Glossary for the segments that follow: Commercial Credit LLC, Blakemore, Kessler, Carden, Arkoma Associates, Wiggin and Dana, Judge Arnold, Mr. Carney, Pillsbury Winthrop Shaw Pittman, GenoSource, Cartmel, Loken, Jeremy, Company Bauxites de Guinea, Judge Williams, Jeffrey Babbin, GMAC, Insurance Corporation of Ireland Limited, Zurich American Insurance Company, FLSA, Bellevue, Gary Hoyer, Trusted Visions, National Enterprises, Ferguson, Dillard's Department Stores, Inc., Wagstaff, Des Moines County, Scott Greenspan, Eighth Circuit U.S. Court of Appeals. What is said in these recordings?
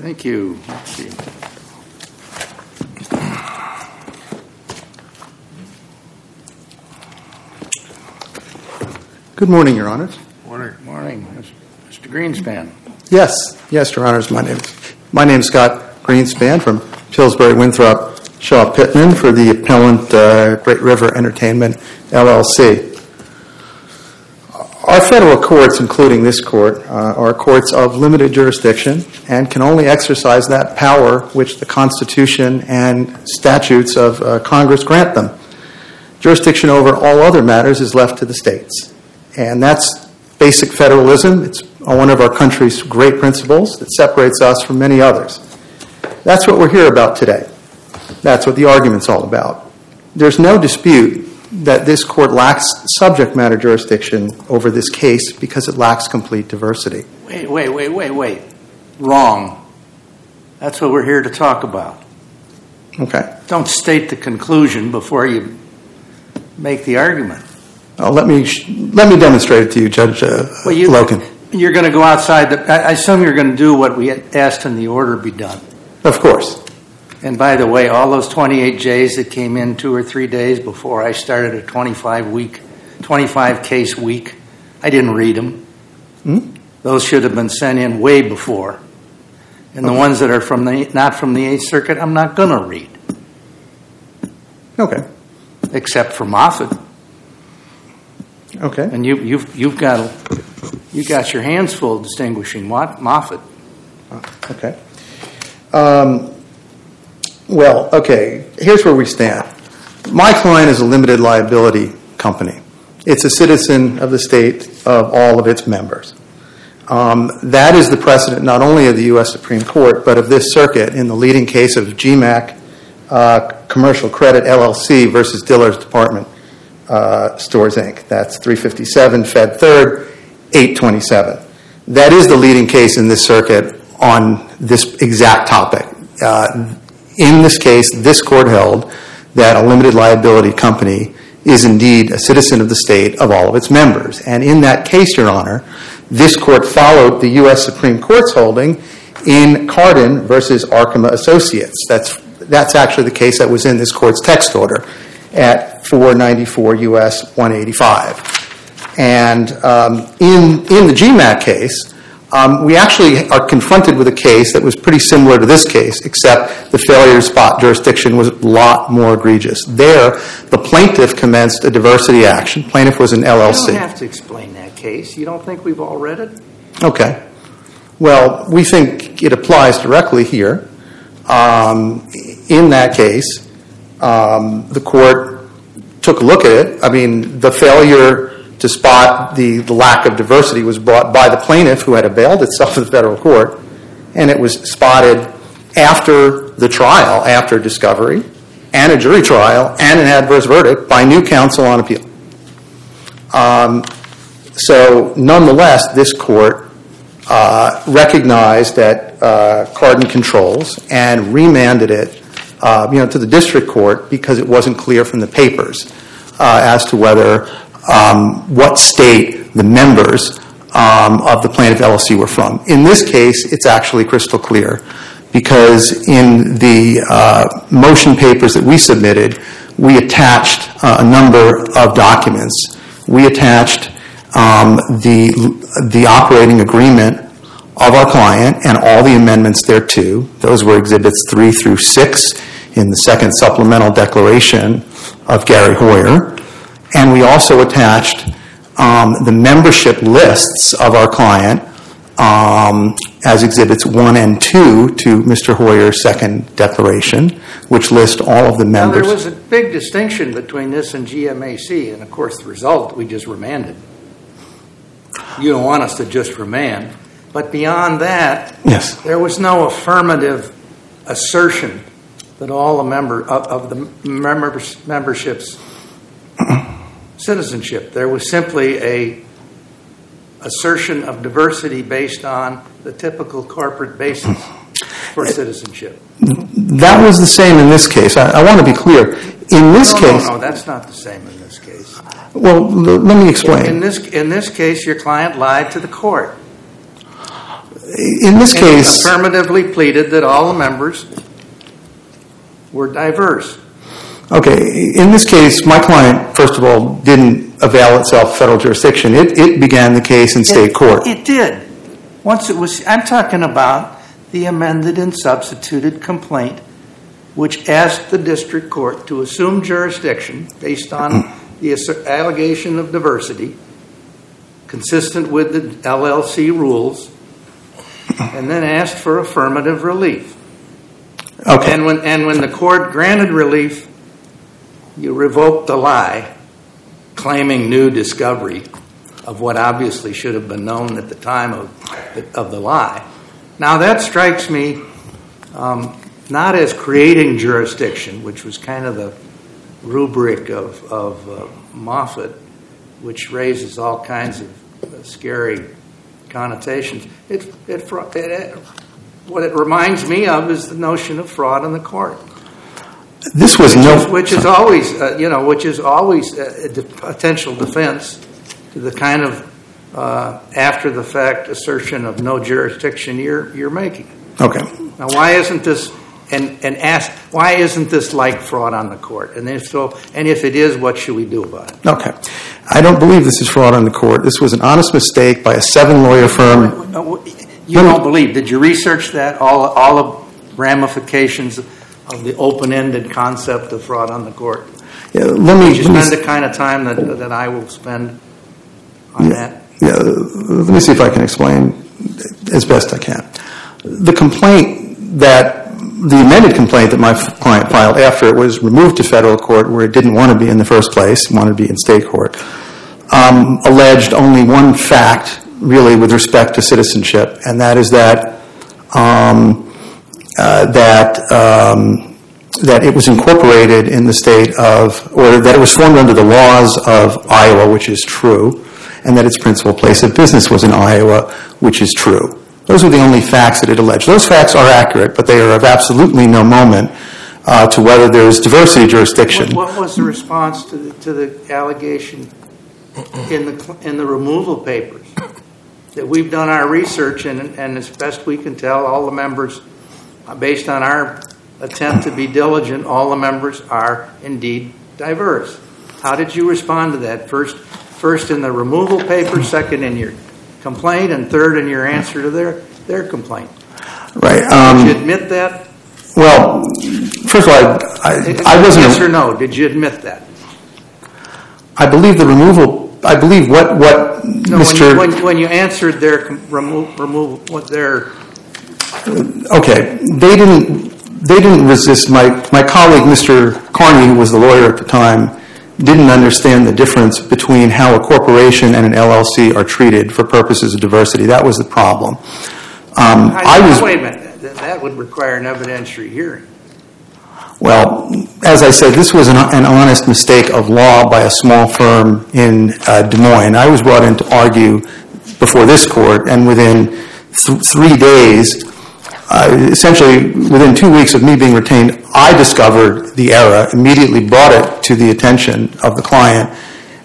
Thank you. Let's see. Good morning, Your Honors. Morning. Mr. Greenspan. Yes, Your Honors. My name is Scott Greenspan from Pillsbury Winthrop Shaw Pittman for the appellant Great River Entertainment, LLC. Our federal courts, including this court, are courts of limited jurisdiction and can only exercise that power which the Constitution and statutes of Congress grant them. Jurisdiction over all other matters is left to the states. And that's basic federalism. It's one of our country's great principles that separates us from many others. That's what we're here about today. That's what the argument's all about. There's no dispute that this court lacks subject matter jurisdiction over this case because it lacks complete diversity. Wait. Wrong. That's what we're here to talk about. Okay. Don't state the conclusion before you make the argument. Oh, let me demonstrate it to you, Judge Loken. You're going to go outside. I assume you're going to do what we asked in the order be done. Of course. And by the way, all those 28 J's that came in 2 or 3 days before I started a 25-case week, I didn't read them. Mm-hmm. Those should have been sent in way before. And okay. The ones that are not from the Eighth Circuit, I'm not going to read. Okay. Except for Moffitt. Okay. And you've got your hands full distinguishing Moffitt. Okay. Well, okay, here's where we stand. My client is a limited liability company. It's a citizen of the state of all of its members. That is the precedent not only of the U.S. Supreme Court, but of this circuit in the leading case of GMAC, Commercial Credit LLC versus Dillard's Department Stores, Inc. That's 357 Fed 3rd, 827. That is the leading case in this circuit on this exact topic. In this case, this court held that a limited liability company is indeed a citizen of the state of all of its members. And in that case, Your Honor, this court followed the U.S. Supreme Court's holding in Carden versus Arkoma Associates. That's actually the case that was in this court's text order at 494 U.S. 185. And in the GMAC case, we actually are confronted with a case that was pretty similar to this case, except the failure to spot jurisdiction was a lot more egregious. There, the plaintiff commenced a diversity action. Plaintiff was an LLC. You don't have to explain that case. You don't think we've all read it? Okay. Well, we think it applies directly here. In that case, the court took a look at it. I mean, the failure to spot the lack of diversity was brought by the plaintiff who had availed itself of the federal court, and it was spotted after the trial, after discovery, and a jury trial, and an adverse verdict by new counsel on appeal. So nonetheless, this court recognized that Carden controls and remanded it to the district court because it wasn't clear from the papers as to whether what state the members of the plaintiff LLC were from. In this case, it's actually crystal clear because in the motion papers that we submitted, we attached a number of documents. We attached the operating agreement of our client and all the amendments thereto. Those were Exhibits 3 through 6 in the second supplemental declaration of Gary Hoyer. And we also attached the membership lists of our client as Exhibits 1 and 2 to Mr. Hoyer's second declaration, which list all of the members. Now, there was a big distinction between this and GMAC, and, of course, the result, we just remanded. You don't want us to just remand. But beyond that, yes. There was no affirmative assertion that all the memberships citizenship. There was simply an assertion of diversity based on the typical corporate basis for citizenship. That was the same in this case. I want to be clear. In this case... No, that's not the same in this case. Well, let me explain. In this case, your client lied to the court. In this case, affirmatively pleaded that all the members were diverse. Okay. In this case, my client, first of all, didn't avail itself federal jurisdiction. It began the case in state court. It did. Once it was, I'm talking about the amended and substituted complaint, which asked the district court to assume jurisdiction based on the allegation of diversity, consistent with the LLC rules, and then asked for affirmative relief. Okay. And when the court granted relief, you revoked the lie, claiming new discovery of what obviously should have been known at the time of the lie. Now that strikes me not as creating jurisdiction, which was kind of the rubric of Moffitt, which raises all kinds of scary connotations. What it reminds me of is the notion of fraud in the court. This was which is always a potential defense to the kind of after the fact assertion of no jurisdiction you're making. Okay. Now, why isn't this why isn't this like fraud on the court? And if so, and if it is, what should we do about it? Okay. I don't believe this is fraud on the court. This was an honest mistake by a 7-lawyer firm. You don't believe? Did you research that? All the ramifications of the open-ended concept of fraud on the court? Yeah, Did you spend the kind of time that I will spend on that? Yeah, let me see if I can explain as best I can. The complaint the amended complaint that my client filed after it was removed to federal court where it didn't want to be in the first place, wanted to be in state court, alleged only one fact really with respect to citizenship, and that is that it was incorporated in the state of, or that it was formed under the laws of Iowa, which is true, and that its principal place of business was in Iowa, which is true. Those are the only facts that it alleged. Those facts are accurate, but they are of absolutely no moment to whether there is diversity jurisdiction. What was the response to the allegation in the removal papers? That we've done our research, and as best we can tell, all the members, based on our attempt to be diligent, all the members are indeed diverse. How did you respond to that? First in the removal papers, second in your complaint, and third in your answer to their complaint. Right. Did you admit that? Well, first of all, I wasn't... Yes or no, did you admit that? I believe When you answered their removal, what their... Okay, they didn't resist. My colleague, Mr. Carney, who was the lawyer at the time, didn't understand the difference between how a corporation and an LLC are treated for purposes of diversity. That was the problem. Wait a minute. That would require an evidentiary hearing. Well, as I said, this was an honest mistake of law by a small firm in Des Moines. I was brought in to argue before this court, and within 3 days, essentially within 2 weeks of me being retained, I discovered the error, immediately brought it to the attention of the client,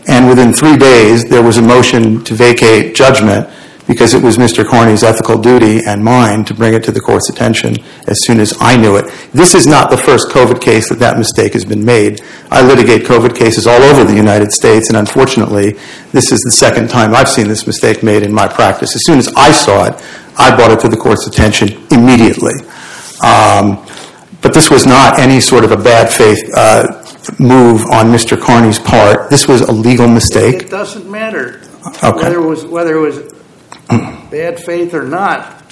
and within 3 days there was a motion to vacate judgment because it was Mr. Carney's ethical duty and mine to bring it to the court's attention as soon as I knew it. This is not the first COVID case that mistake has been made. I litigate COVID cases all over the United States, and unfortunately, this is the second time I've seen this mistake made in my practice. As soon as I saw it, I brought it to the court's attention immediately. But this was not any sort of a bad faith move on Mr. Carney's part. This was a legal mistake. It doesn't matter whether it was bad faith or not.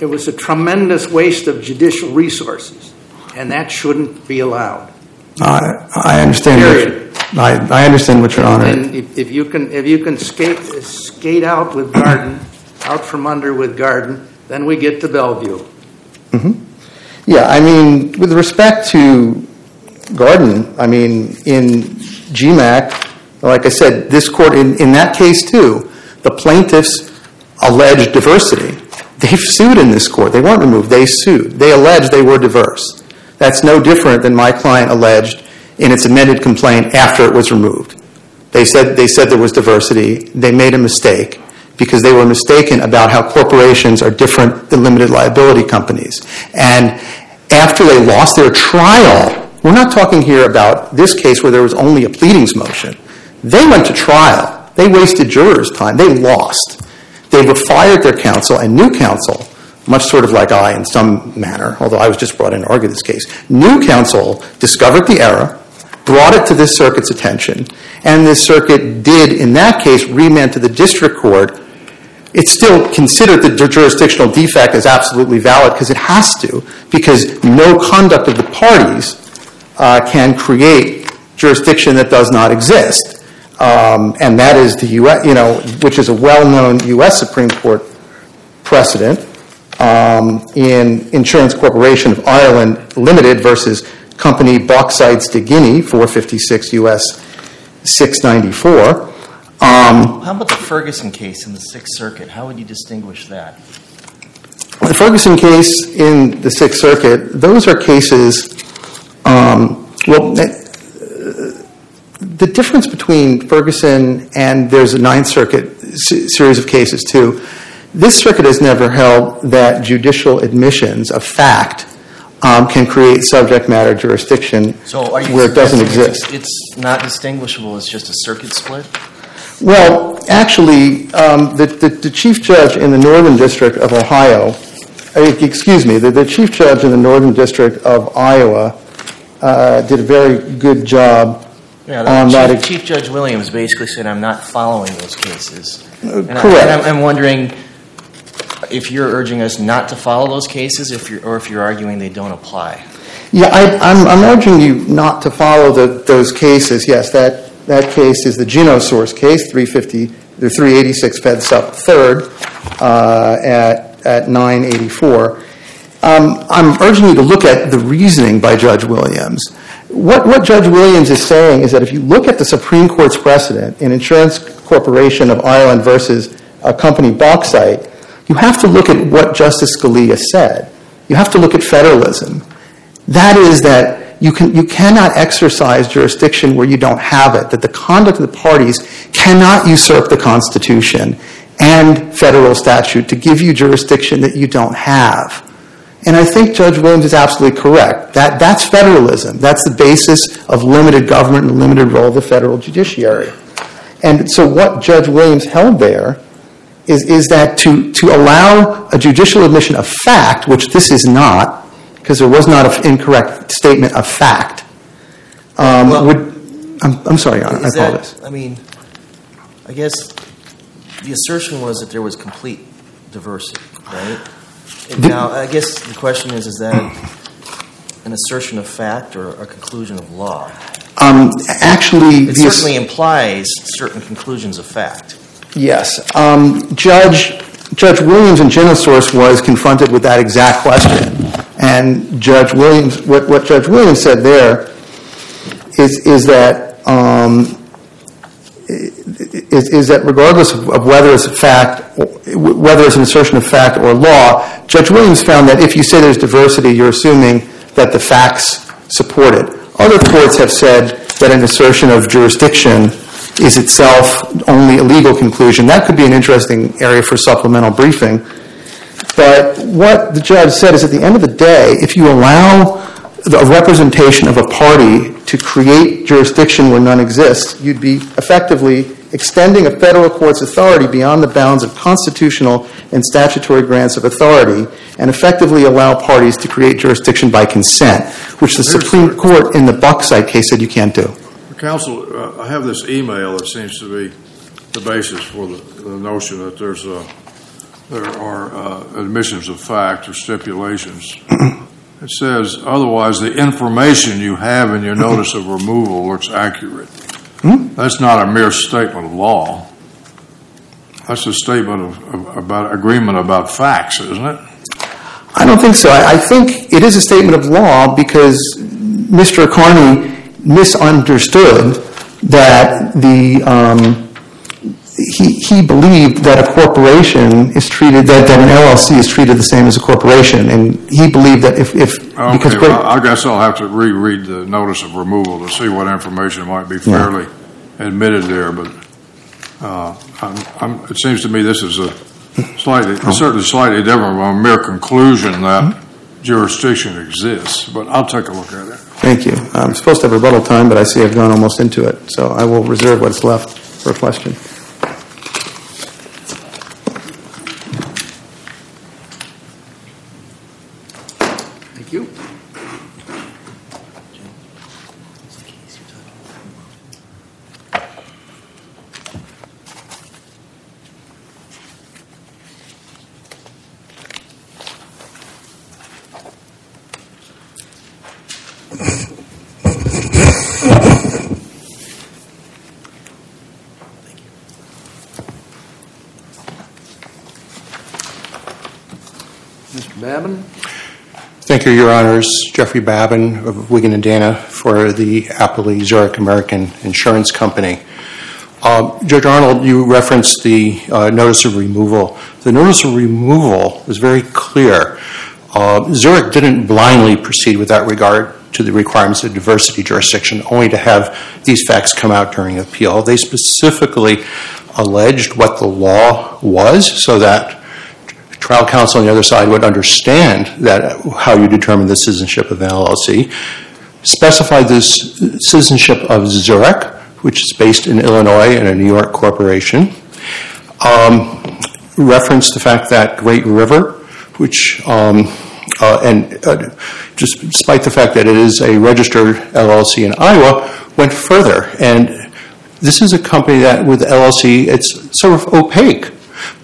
It was a tremendous waste of judicial resources, and that shouldn't be allowed. I understand. Period. I understand what Your Honor. And if you can skate out with Carden. Out from under with Carden, then we get to Bellevue. Mm-hmm. Yeah, I mean, with respect to Carden, I mean, in GMAC, like I said, this court, in that case too, the plaintiffs alleged diversity. They've sued in this court. They weren't removed. They sued. They alleged they were diverse. That's no different than my client alleged in its amended complaint after it was removed. They said there was diversity. They made a mistake. because they were mistaken about how corporations are different than limited liability companies. And after they lost their trial, we're not talking here about this case where there was only a pleadings motion. They went to trial. They wasted jurors' time. They lost. They were fired their counsel and new counsel, much sort of like I in some manner, although I was just brought in to argue this case. New counsel discovered the error, brought it to this circuit's attention, and this circuit did, in that case, remand to the district court. It still considered the jurisdictional defect as absolutely valid because it has to, because no conduct of the parties can create jurisdiction that does not exist. And that is the U.S., you know, which is a well-known U.S. Supreme Court precedent in Insurance Corporation of Ireland Limited versus Company Bauxites de Guinea, 456 U.S. 694. How about the Ferguson case in the Sixth Circuit? How would you distinguish that? The Ferguson case in the Sixth Circuit, those are cases, the difference between Ferguson and there's a Ninth Circuit series of cases, too. This circuit has never held that judicial admissions of fact can create subject matter jurisdiction where it doesn't exist. It's not distinguishable. It's just a circuit split? Well, actually, the chief judge in the Northern District of Ohio, the chief judge in the Northern District of Iowa did a very good job. Yeah, Chief Judge Williams basically said, I'm not following those cases. Correct. I'm wondering if you're urging us not to follow those cases or if you're arguing they don't apply. Yeah, I'm urging you not to follow those cases. Yes, that case is the GenoSource case, 386 Fed Sup 3rd at 984. I'm urging you to look at the reasoning by Judge Williams. What Judge Williams is saying is that if you look at the Supreme Court's precedent in Insurance Corporation of Ireland versus a Company Bauxite, you have to look at what Justice Scalia said. You have to look at federalism. That is that you cannot exercise jurisdiction where you don't have it, that the conduct of the parties cannot usurp the Constitution and federal statute to give you jurisdiction that you don't have. And I think Judge Williams is absolutely correct. That's federalism. That's the basis of limited government and limited role of the federal judiciary. And so what Judge Williams held there is that to allow a judicial admission of fact, which this is not, because there was not an incorrect statement of fact, I'm sorry, Your Honor, I apologize. I guess the assertion was that there was complete diversity, right? Now, I guess the question is that an assertion of fact or a conclusion of law? It certainly implies certain conclusions of fact. Yes. Judge Williams in GenoSource was confronted with that exact question. And Judge Williams, what Judge Williams said there is that is that regardless of whether it's a fact, whether it's an assertion of fact or law, Judge Williams found that if you say there's diversity, you're assuming that the facts support it. Other courts have said that an assertion of jurisdiction is itself only a legal conclusion. That could be an interesting area for supplemental briefing. But what the judge said is at the end of the day, if you allow the representation of a party to create jurisdiction where none exists, you'd be effectively extending a federal court's authority beyond the bounds of constitutional and statutory grants of authority and effectively allow parties to create jurisdiction by consent, which the Supreme Court in the Buckside case said you can't do. Counsel, I have this email that seems to be the basis for the notion that there are admissions of fact or stipulations. It says, otherwise the information you have in your notice of removal looks accurate. Hmm? That's not a mere statement of law. That's a statement about agreement about facts, isn't it? I don't think so. I think it is a statement of law because Mr. Carney misunderstood that he believed that a corporation is treated, that an LLC is treated the same as a corporation. And he believed that I guess I'll have to reread the notice of removal to see what information might be fairly admitted there. But It seems to me this is a certainly slightly different from a mere conclusion that jurisdiction exists, but I'll take a look at it. Thank you. I'm supposed to have rebuttal time, but I see I've gone almost into it, so I will reserve what's left for a question. Thank you. Thank you, Your Honors. Jeffrey Babbin of Wiggin and Dana for the Appley Zurich American Insurance Company. Judge Arnold, you referenced the notice of removal. The notice of removal was very clear. Zurich didn't blindly proceed without regard to the requirements of diversity jurisdiction, only to have these facts come out during appeal. They specifically alleged what the law was so that trial counsel on the other side would understand that how you determine the citizenship of an LLC, specify this citizenship of Zurich, which is based in Illinois and a New York corporation, reference the fact that Great River, which, just despite the fact that it is a registered LLC in Iowa, went further. And this is a company that with LLC, it's sort of opaque.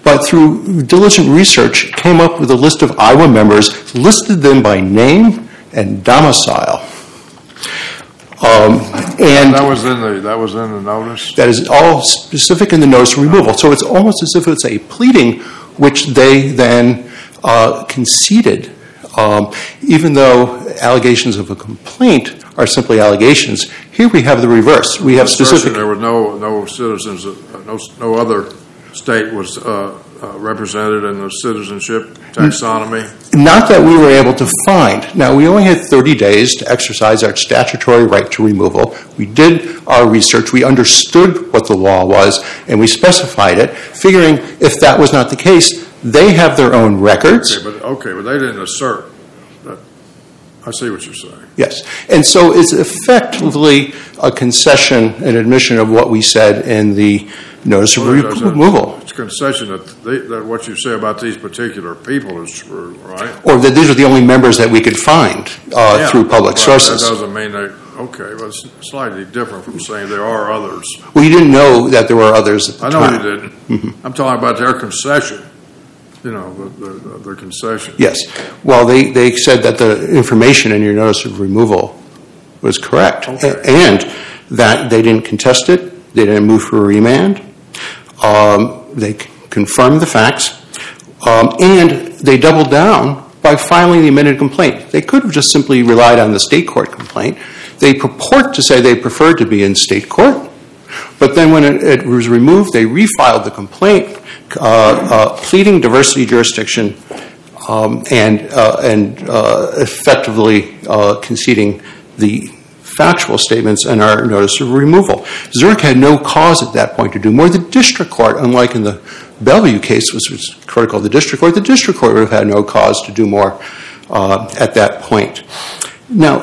But through diligent research, came up with a list of Iowa members, listed them by name and domicile. And that was in the notice? That is all specific in the notice of removal. So it's almost as if it's a pleading, which they then conceded, even though allegations of a complaint are simply allegations. Here we have the reverse. We have specific. There were no citizens, no other state was represented in the citizenship taxonomy? Not that we were able to find. Now, we only had 30 days to exercise our statutory right to removal. We did our research. We understood what the law was, and we specified it, figuring if that was not the case, they have their own records. Okay, but they didn't assert that. I see what you're saying. Yes. And so it's effectively a concession and admission of what we said in the notice of removal. It's a concession that what you say about these particular people is true, right? Or that these are the only members that we could find through public sources. That doesn't mean but it's slightly different from saying there are others. Well, you didn't know that there were others at the time. I know you didn't. Mm-hmm. I'm talking about their concession. You know, the concession. Yes. Well, they said that the information in your notice of removal was correct. Okay. And that they didn't contest it. They didn't move for a remand. They confirmed the facts. And they doubled down by filing the amended complaint. They could have just simply relied on the state court complaint. They purport to say they preferred to be in state court. But then when it was removed, they refiled the complaint, pleading diversity jurisdiction and effectively conceding the factual statements in our notice of removal. Zurich had no cause at that point to do more. The district court, unlike in the Bellevue case, which was critical of the district court would have had no cause to do more at that point. Now,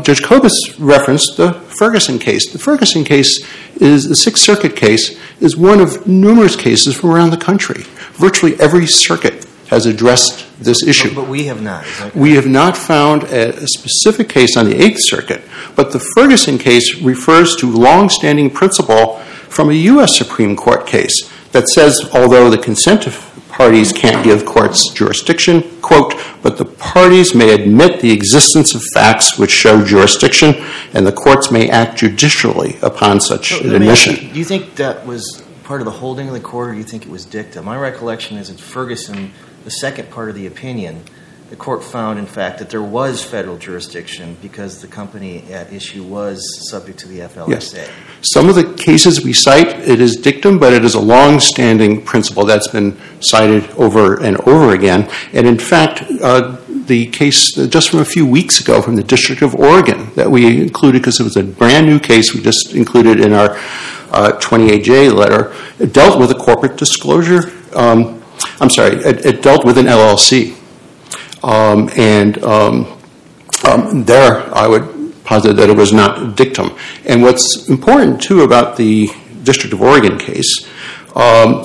Judge Kobus referenced the Ferguson case. The Ferguson case is the Sixth Circuit case, is one of numerous cases from around the country. Virtually every circuit has addressed this issue. But we have not. We have not found a specific case on the Eighth Circuit. But the Ferguson case refers to long-standing principle from a U.S. Supreme Court case that says, although the consent of parties can't give courts jurisdiction, quote, but the parties may admit the existence of facts which show jurisdiction, and the courts may act judicially upon such admission. Do you think that was part of the holding of the court, or do you think it was dicta? My recollection is in Ferguson, the second part of the opinion, the court found, in fact, that there was federal jurisdiction because the company at issue was subject to the FLSA. Yes. Some of the cases we cite, it is dictum, but it is a long-standing principle that's been cited over and over again. And in fact, the case just from a few weeks ago from the District of Oregon that we included because it was a brand new case we just included in our 28J letter, it dealt with a corporate disclosure. It dealt with an LLC. There, I would posit that it was not dictum. And what's important, too, about the District of Oregon case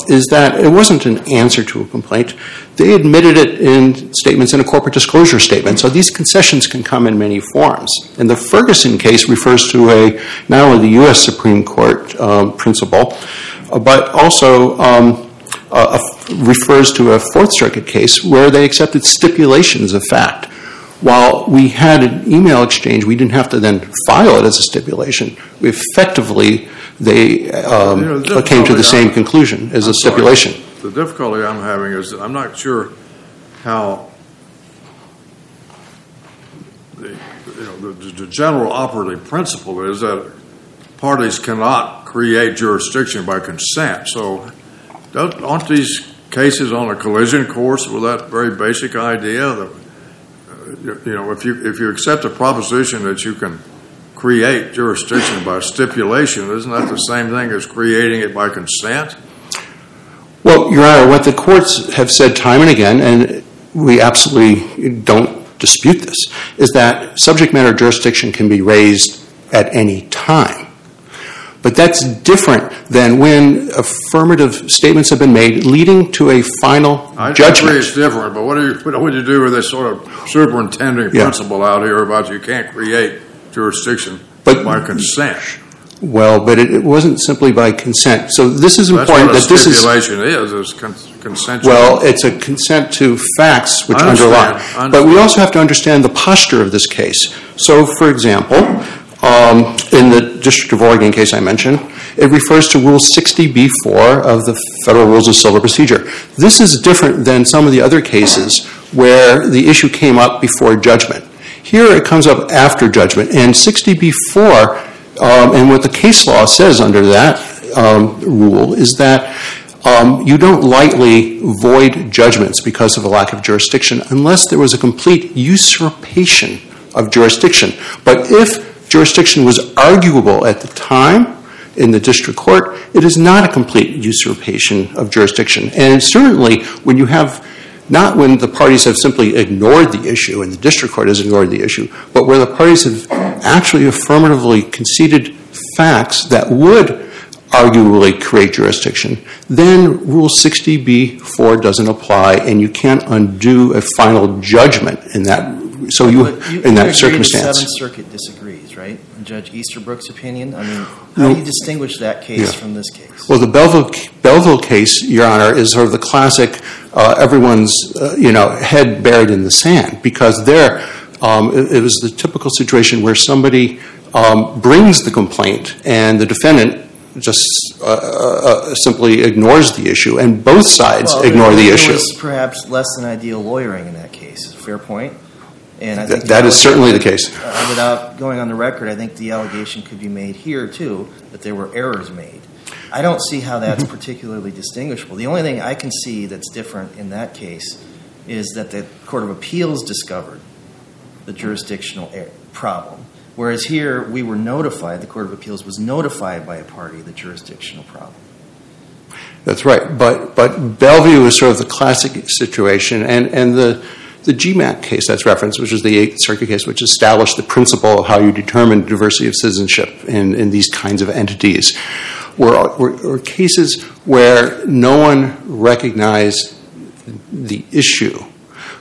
is that it wasn't an answer to a complaint. They admitted it in statements in a corporate disclosure statement. So these concessions can come in many forms. And the Ferguson case refers to not only the U.S. Supreme Court principle, but also refers to a Fourth Circuit case where they accepted stipulations of fact. While we had an email exchange, we didn't have to then file it as a stipulation. Effectively, they came to the same conclusion as a stipulation. The difficulty I'm having is that I'm not sure how the general operative principle is that parties cannot create jurisdiction by consent. So aren't these cases on a collision course with that very basic idea that if you accept a proposition that you can create jurisdiction by stipulation, isn't that the same thing as creating it by consent? Well, Your Honor, what the courts have said time and again, and we absolutely don't dispute this, is that subject matter jurisdiction can be raised at any time. But that's different than when affirmative statements have been made leading to a final judgment. I agree it's different, but what do you do with this sort of superintending principle out here about you can't create jurisdiction by consent? Well, but it wasn't simply by consent. So this is important. That's what a stipulation is consent. Well, it's a consent to facts which underlie. But we also have to understand the posture of this case. So, for example, in the District of Oregon case I mentioned, it refers to Rule 60B4 of the Federal Rules of Civil Procedure. This is different than some of the other cases where the issue came up before judgment. Here it comes up after judgment. And 60B4, and what the case law says under that rule is that you don't lightly void judgments because of a lack of jurisdiction unless there was a complete usurpation of jurisdiction. But if jurisdiction was arguable at the time in the district court, it is not a complete usurpation of jurisdiction. And certainly when the parties have simply ignored the issue and the district court has ignored the issue, but where the parties have actually affirmatively conceded facts that would arguably create jurisdiction, then Rule 60B4 doesn't apply and you can't undo a final judgment in that. So you in that circumstance, the Seventh Circuit disagrees, right? In Judge Easterbrook's opinion, I mean, how do you distinguish that case from this case? Well, the Bellevue case, Your Honor, is sort of the classic everyone's head buried in the sand, because there it was the typical situation where somebody brings the complaint and the defendant just simply ignores the issue, and both sides ignore the issue. It was perhaps less than ideal lawyering in that case. Fair point. And I think that is certainly the case. Without going on the record, I think the allegation could be made here, too, that there were errors made. I don't see how that's particularly distinguishable. The only thing I can see that's different in that case is that the Court of Appeals discovered the jurisdictional problem, whereas here we were notified, the Court of Appeals was notified by a party of the jurisdictional problem. That's right. But Bellevue is sort of the classic situation, and the GMAC case that's referenced, which is the Eighth Circuit case, which established the principle of how you determine diversity of citizenship in these kinds of entities, were cases where no one recognized the issue.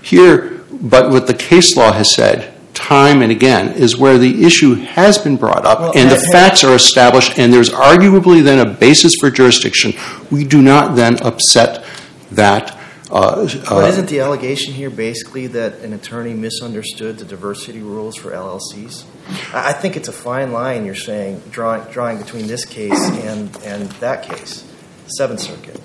Here, but what the case law has said time and again is where the issue has been brought up and the facts are established and there's arguably then a basis for jurisdiction, we do not then upset that. But isn't the allegation here basically that an attorney misunderstood the diversity rules for LLCs? I think it's a fine line you're saying, drawing between this case and that case, the Seventh Circuit.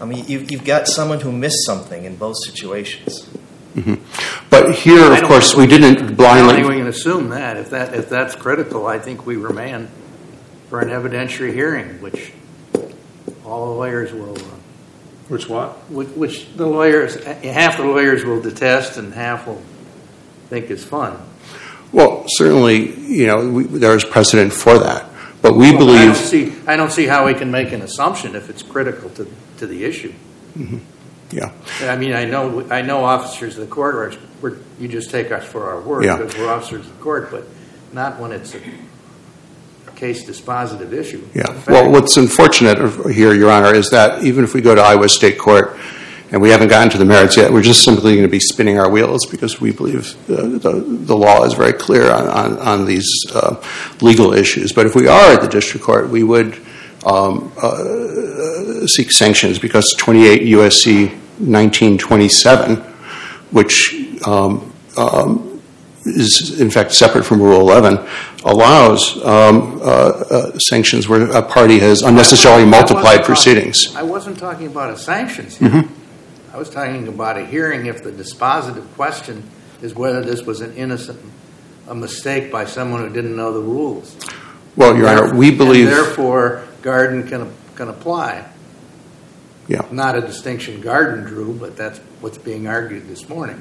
I mean, you've got someone who missed something in both situations. Mm-hmm. But here, of course, we didn't blindly. I don't think we can assume that. If that's critical, I think we remand for an evidentiary hearing, which all the lawyers will. Which what? Which the lawyers, half the lawyers will detest and half will think is fun. Well, certainly, there is precedent for that. But we believe... I don't see how we can make an assumption if it's critical to the issue. Mm-hmm. Yeah. I mean, I know officers of the court you just take us for our word because we're officers of the court, but not when it's a case dispositive issue. Yeah. Well, what's unfortunate here, Your Honor, is that even if we go to Iowa State Court and we haven't gotten to the merits yet, we're just simply going to be spinning our wheels because we believe the law is very clear on these legal issues. But if we are at the district court, we would seek sanctions because 28 U.S.C. 1927, which is in fact separate from Rule 11, allows sanctions where a party has unnecessarily multiplied proceedings. I wasn't talking about a sanctions here. Mm-hmm. I was talking about a hearing if the dispositive question is whether this was a mistake by someone who didn't know the rules. Well, Your Honor, we believe... And therefore, Carden can apply. Yeah. Not a distinction Carden drew, but that's what's being argued this morning.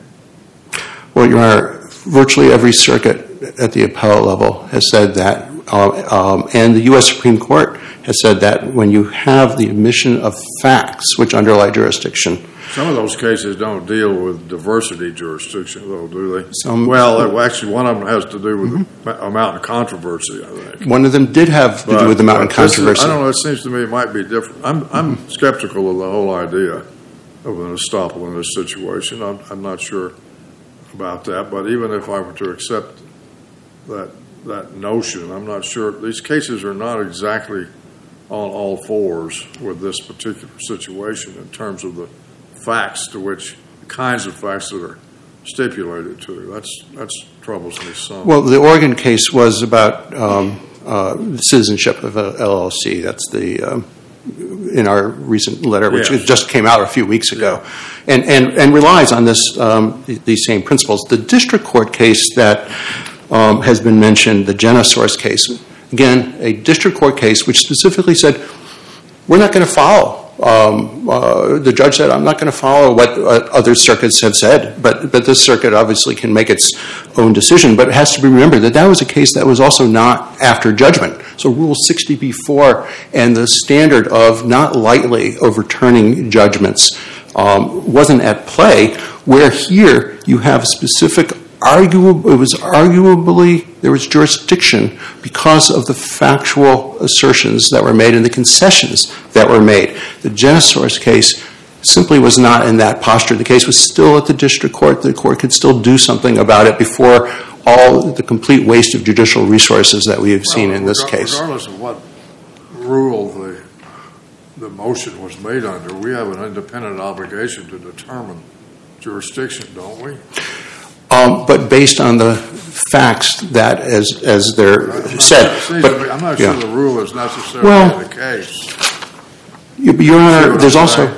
Well, Your Honor, virtually every circuit at the appellate level has said that, and the U.S. Supreme Court has said that when you have the admission of facts which underlie jurisdiction. Some of those cases don't deal with diversity jurisdiction, though, do they? Actually, one of them has to do with the amount of controversy, I think. One of them did have to do with the amount of controversy. I don't know. It seems to me it might be different. I'm skeptical of the whole idea of an estoppel in this situation. I'm not sure about that. But even if I were to accept that notion, I'm not sure. These cases are not exactly on all fours with this particular situation in terms of the facts to which the kinds of facts that are stipulated to. That's troubles me some. Well, the Oregon case was about citizenship of an LLC. That's in our recent letter, which just came out a few weeks ago, and relies on this these same principles. The district court case that has been mentioned, the GenoSource case, again a district court case which specifically said we're not going to follow. The judge said, I'm not going to follow what other circuits have said, but this circuit obviously can make its own decision. But it has to be remembered that was a case that was also not after judgment. So Rule 60b-4 and the standard of not lightly overturning judgments wasn't at play, where here you have specific there was jurisdiction because of the factual assertions that were made and the concessions that were made. The GenoSource case simply was not in that posture. The case was still at the district court. The court could still do something about it before all the complete waste of judicial resources that we have seen in this case. Regardless of what rule the motion was made under, we have an independent obligation to determine jurisdiction, don't we? But based on the facts that, as they're said, I'm not sure the rule is necessarily the case. Your Honor, there's also.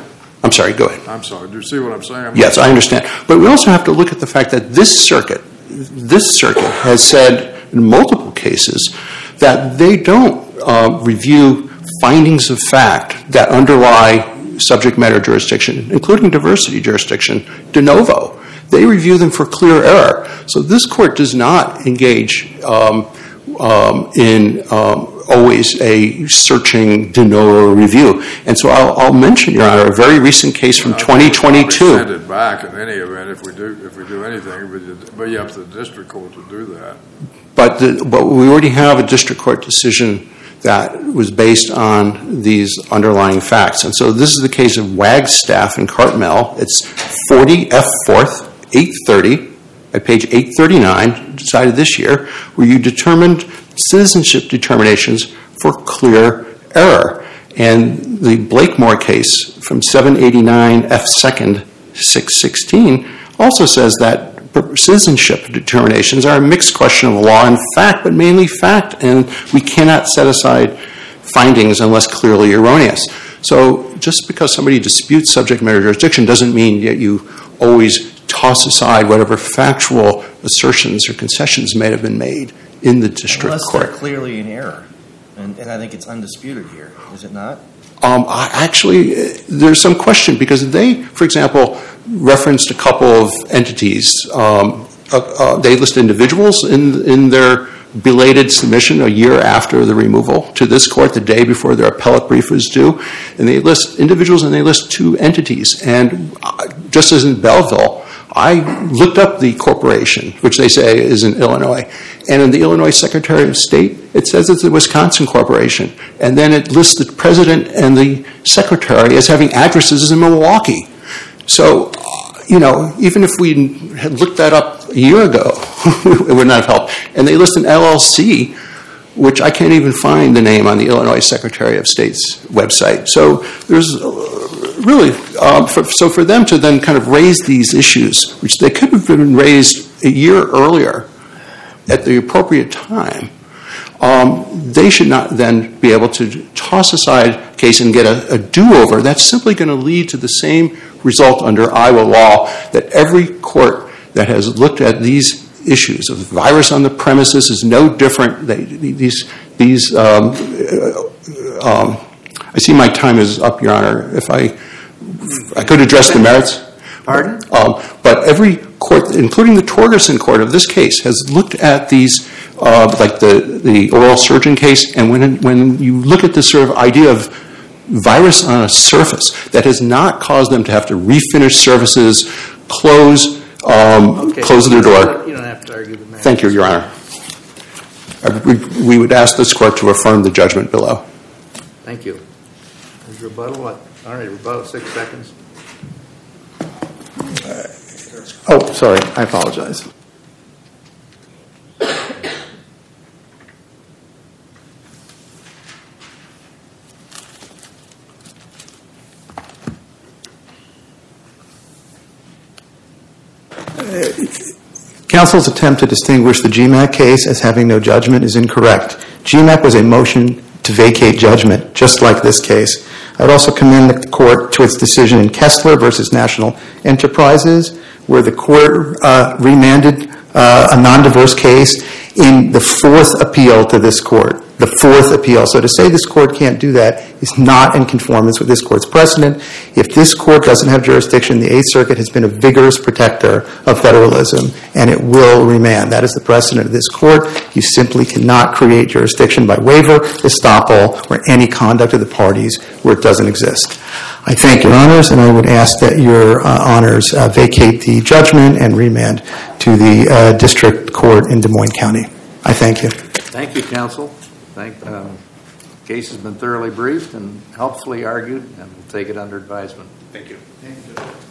I'm sorry. Go ahead. I'm sorry. Do you see what I'm saying? Yes, I understand. But we also have to look at the fact that this circuit has said in multiple cases that they don't review findings of fact that underlie subject matter jurisdiction, including diversity jurisdiction, de novo. They review them for clear error. So this court does not engage in always a searching de novo review. And so I'll mention, Your Honor, a very recent case from 2022. We'll send it back in any event if we do anything. But you have to the district court to do that. But we already have a district court decision that was based on these underlying facts. And so this is the case of Wagstaff and Cartmel. It's 40 F. 4th. 830, at page 839, decided this year, where you determined citizenship determinations for clear error. And the Blakemore case from 789 F. 2nd, 616, also says that citizenship determinations are a mixed question of law and fact, but mainly fact, and we cannot set aside findings unless clearly erroneous. So just because somebody disputes subject matter jurisdiction doesn't mean that you always toss aside whatever factual assertions or concessions may have been made in the district court. Unless they're clearly in error, and I think it's undisputed here, is it not? There's some question because they, for example, referenced a couple of entities. They listed individuals in their belated submission a year after the removal to this court, the day before their appellate brief was due. And they list individuals and they list two entities. And just as in Belleville, I looked up the corporation, which they say is in Illinois. And in the Illinois Secretary of State, it says it's the Wisconsin Corporation. And then it lists the president and the secretary as having addresses in Milwaukee. So, you know, even if we had looked that up a year ago, it would not have helped. And they list an LLC, which I can't even find the name on the Illinois Secretary of State's website. So there's really, so for them to then kind of raise these issues, which they could have been raised a year earlier at the appropriate time, they should not then be able to toss aside a case and get a do-over. That's simply going to lead to the same result under Iowa law that every court that has looked at these issues of virus on the premises is no different. I see my time is up, Your Honor. If I could address the merits. Pardon? But every court, including the Torgerson court of this case, has looked at these, like the oral surgeon case. And when you look at this sort of idea of virus on a surface, that has not caused them to have to refinish services, close their door. You don't have to argue the matter. Thank you, Your Honor. We would ask this court to affirm the judgment below. Thank you. Is rebuttal? All right, rebuttal, 6 seconds. Oh, sorry. I apologize. Counsel's attempt to distinguish the GMAC case as having no judgment is incorrect. GMAC was a motion to vacate judgment, just like this case. I would also commend the court to its decision in Kessler versus National Enterprises, where the court remanded a non-diverse case in the fourth appeal to this court. The fourth appeal. So to say this court can't do that is not in conformance with this court's precedent. If this court doesn't have jurisdiction, the Eighth Circuit has been a vigorous protector of federalism, and it will remand. That is the precedent of this court. You simply cannot create jurisdiction by waiver, estoppel, or any conduct of the parties where it doesn't exist. I thank Your Honors, and I would ask that Your Honors vacate the judgment and remand to the district court in Des Moines County. I thank you. Thank you, counsel. The case has been thoroughly briefed and helpfully argued, and we'll take it under advisement. Thank you. Thank you.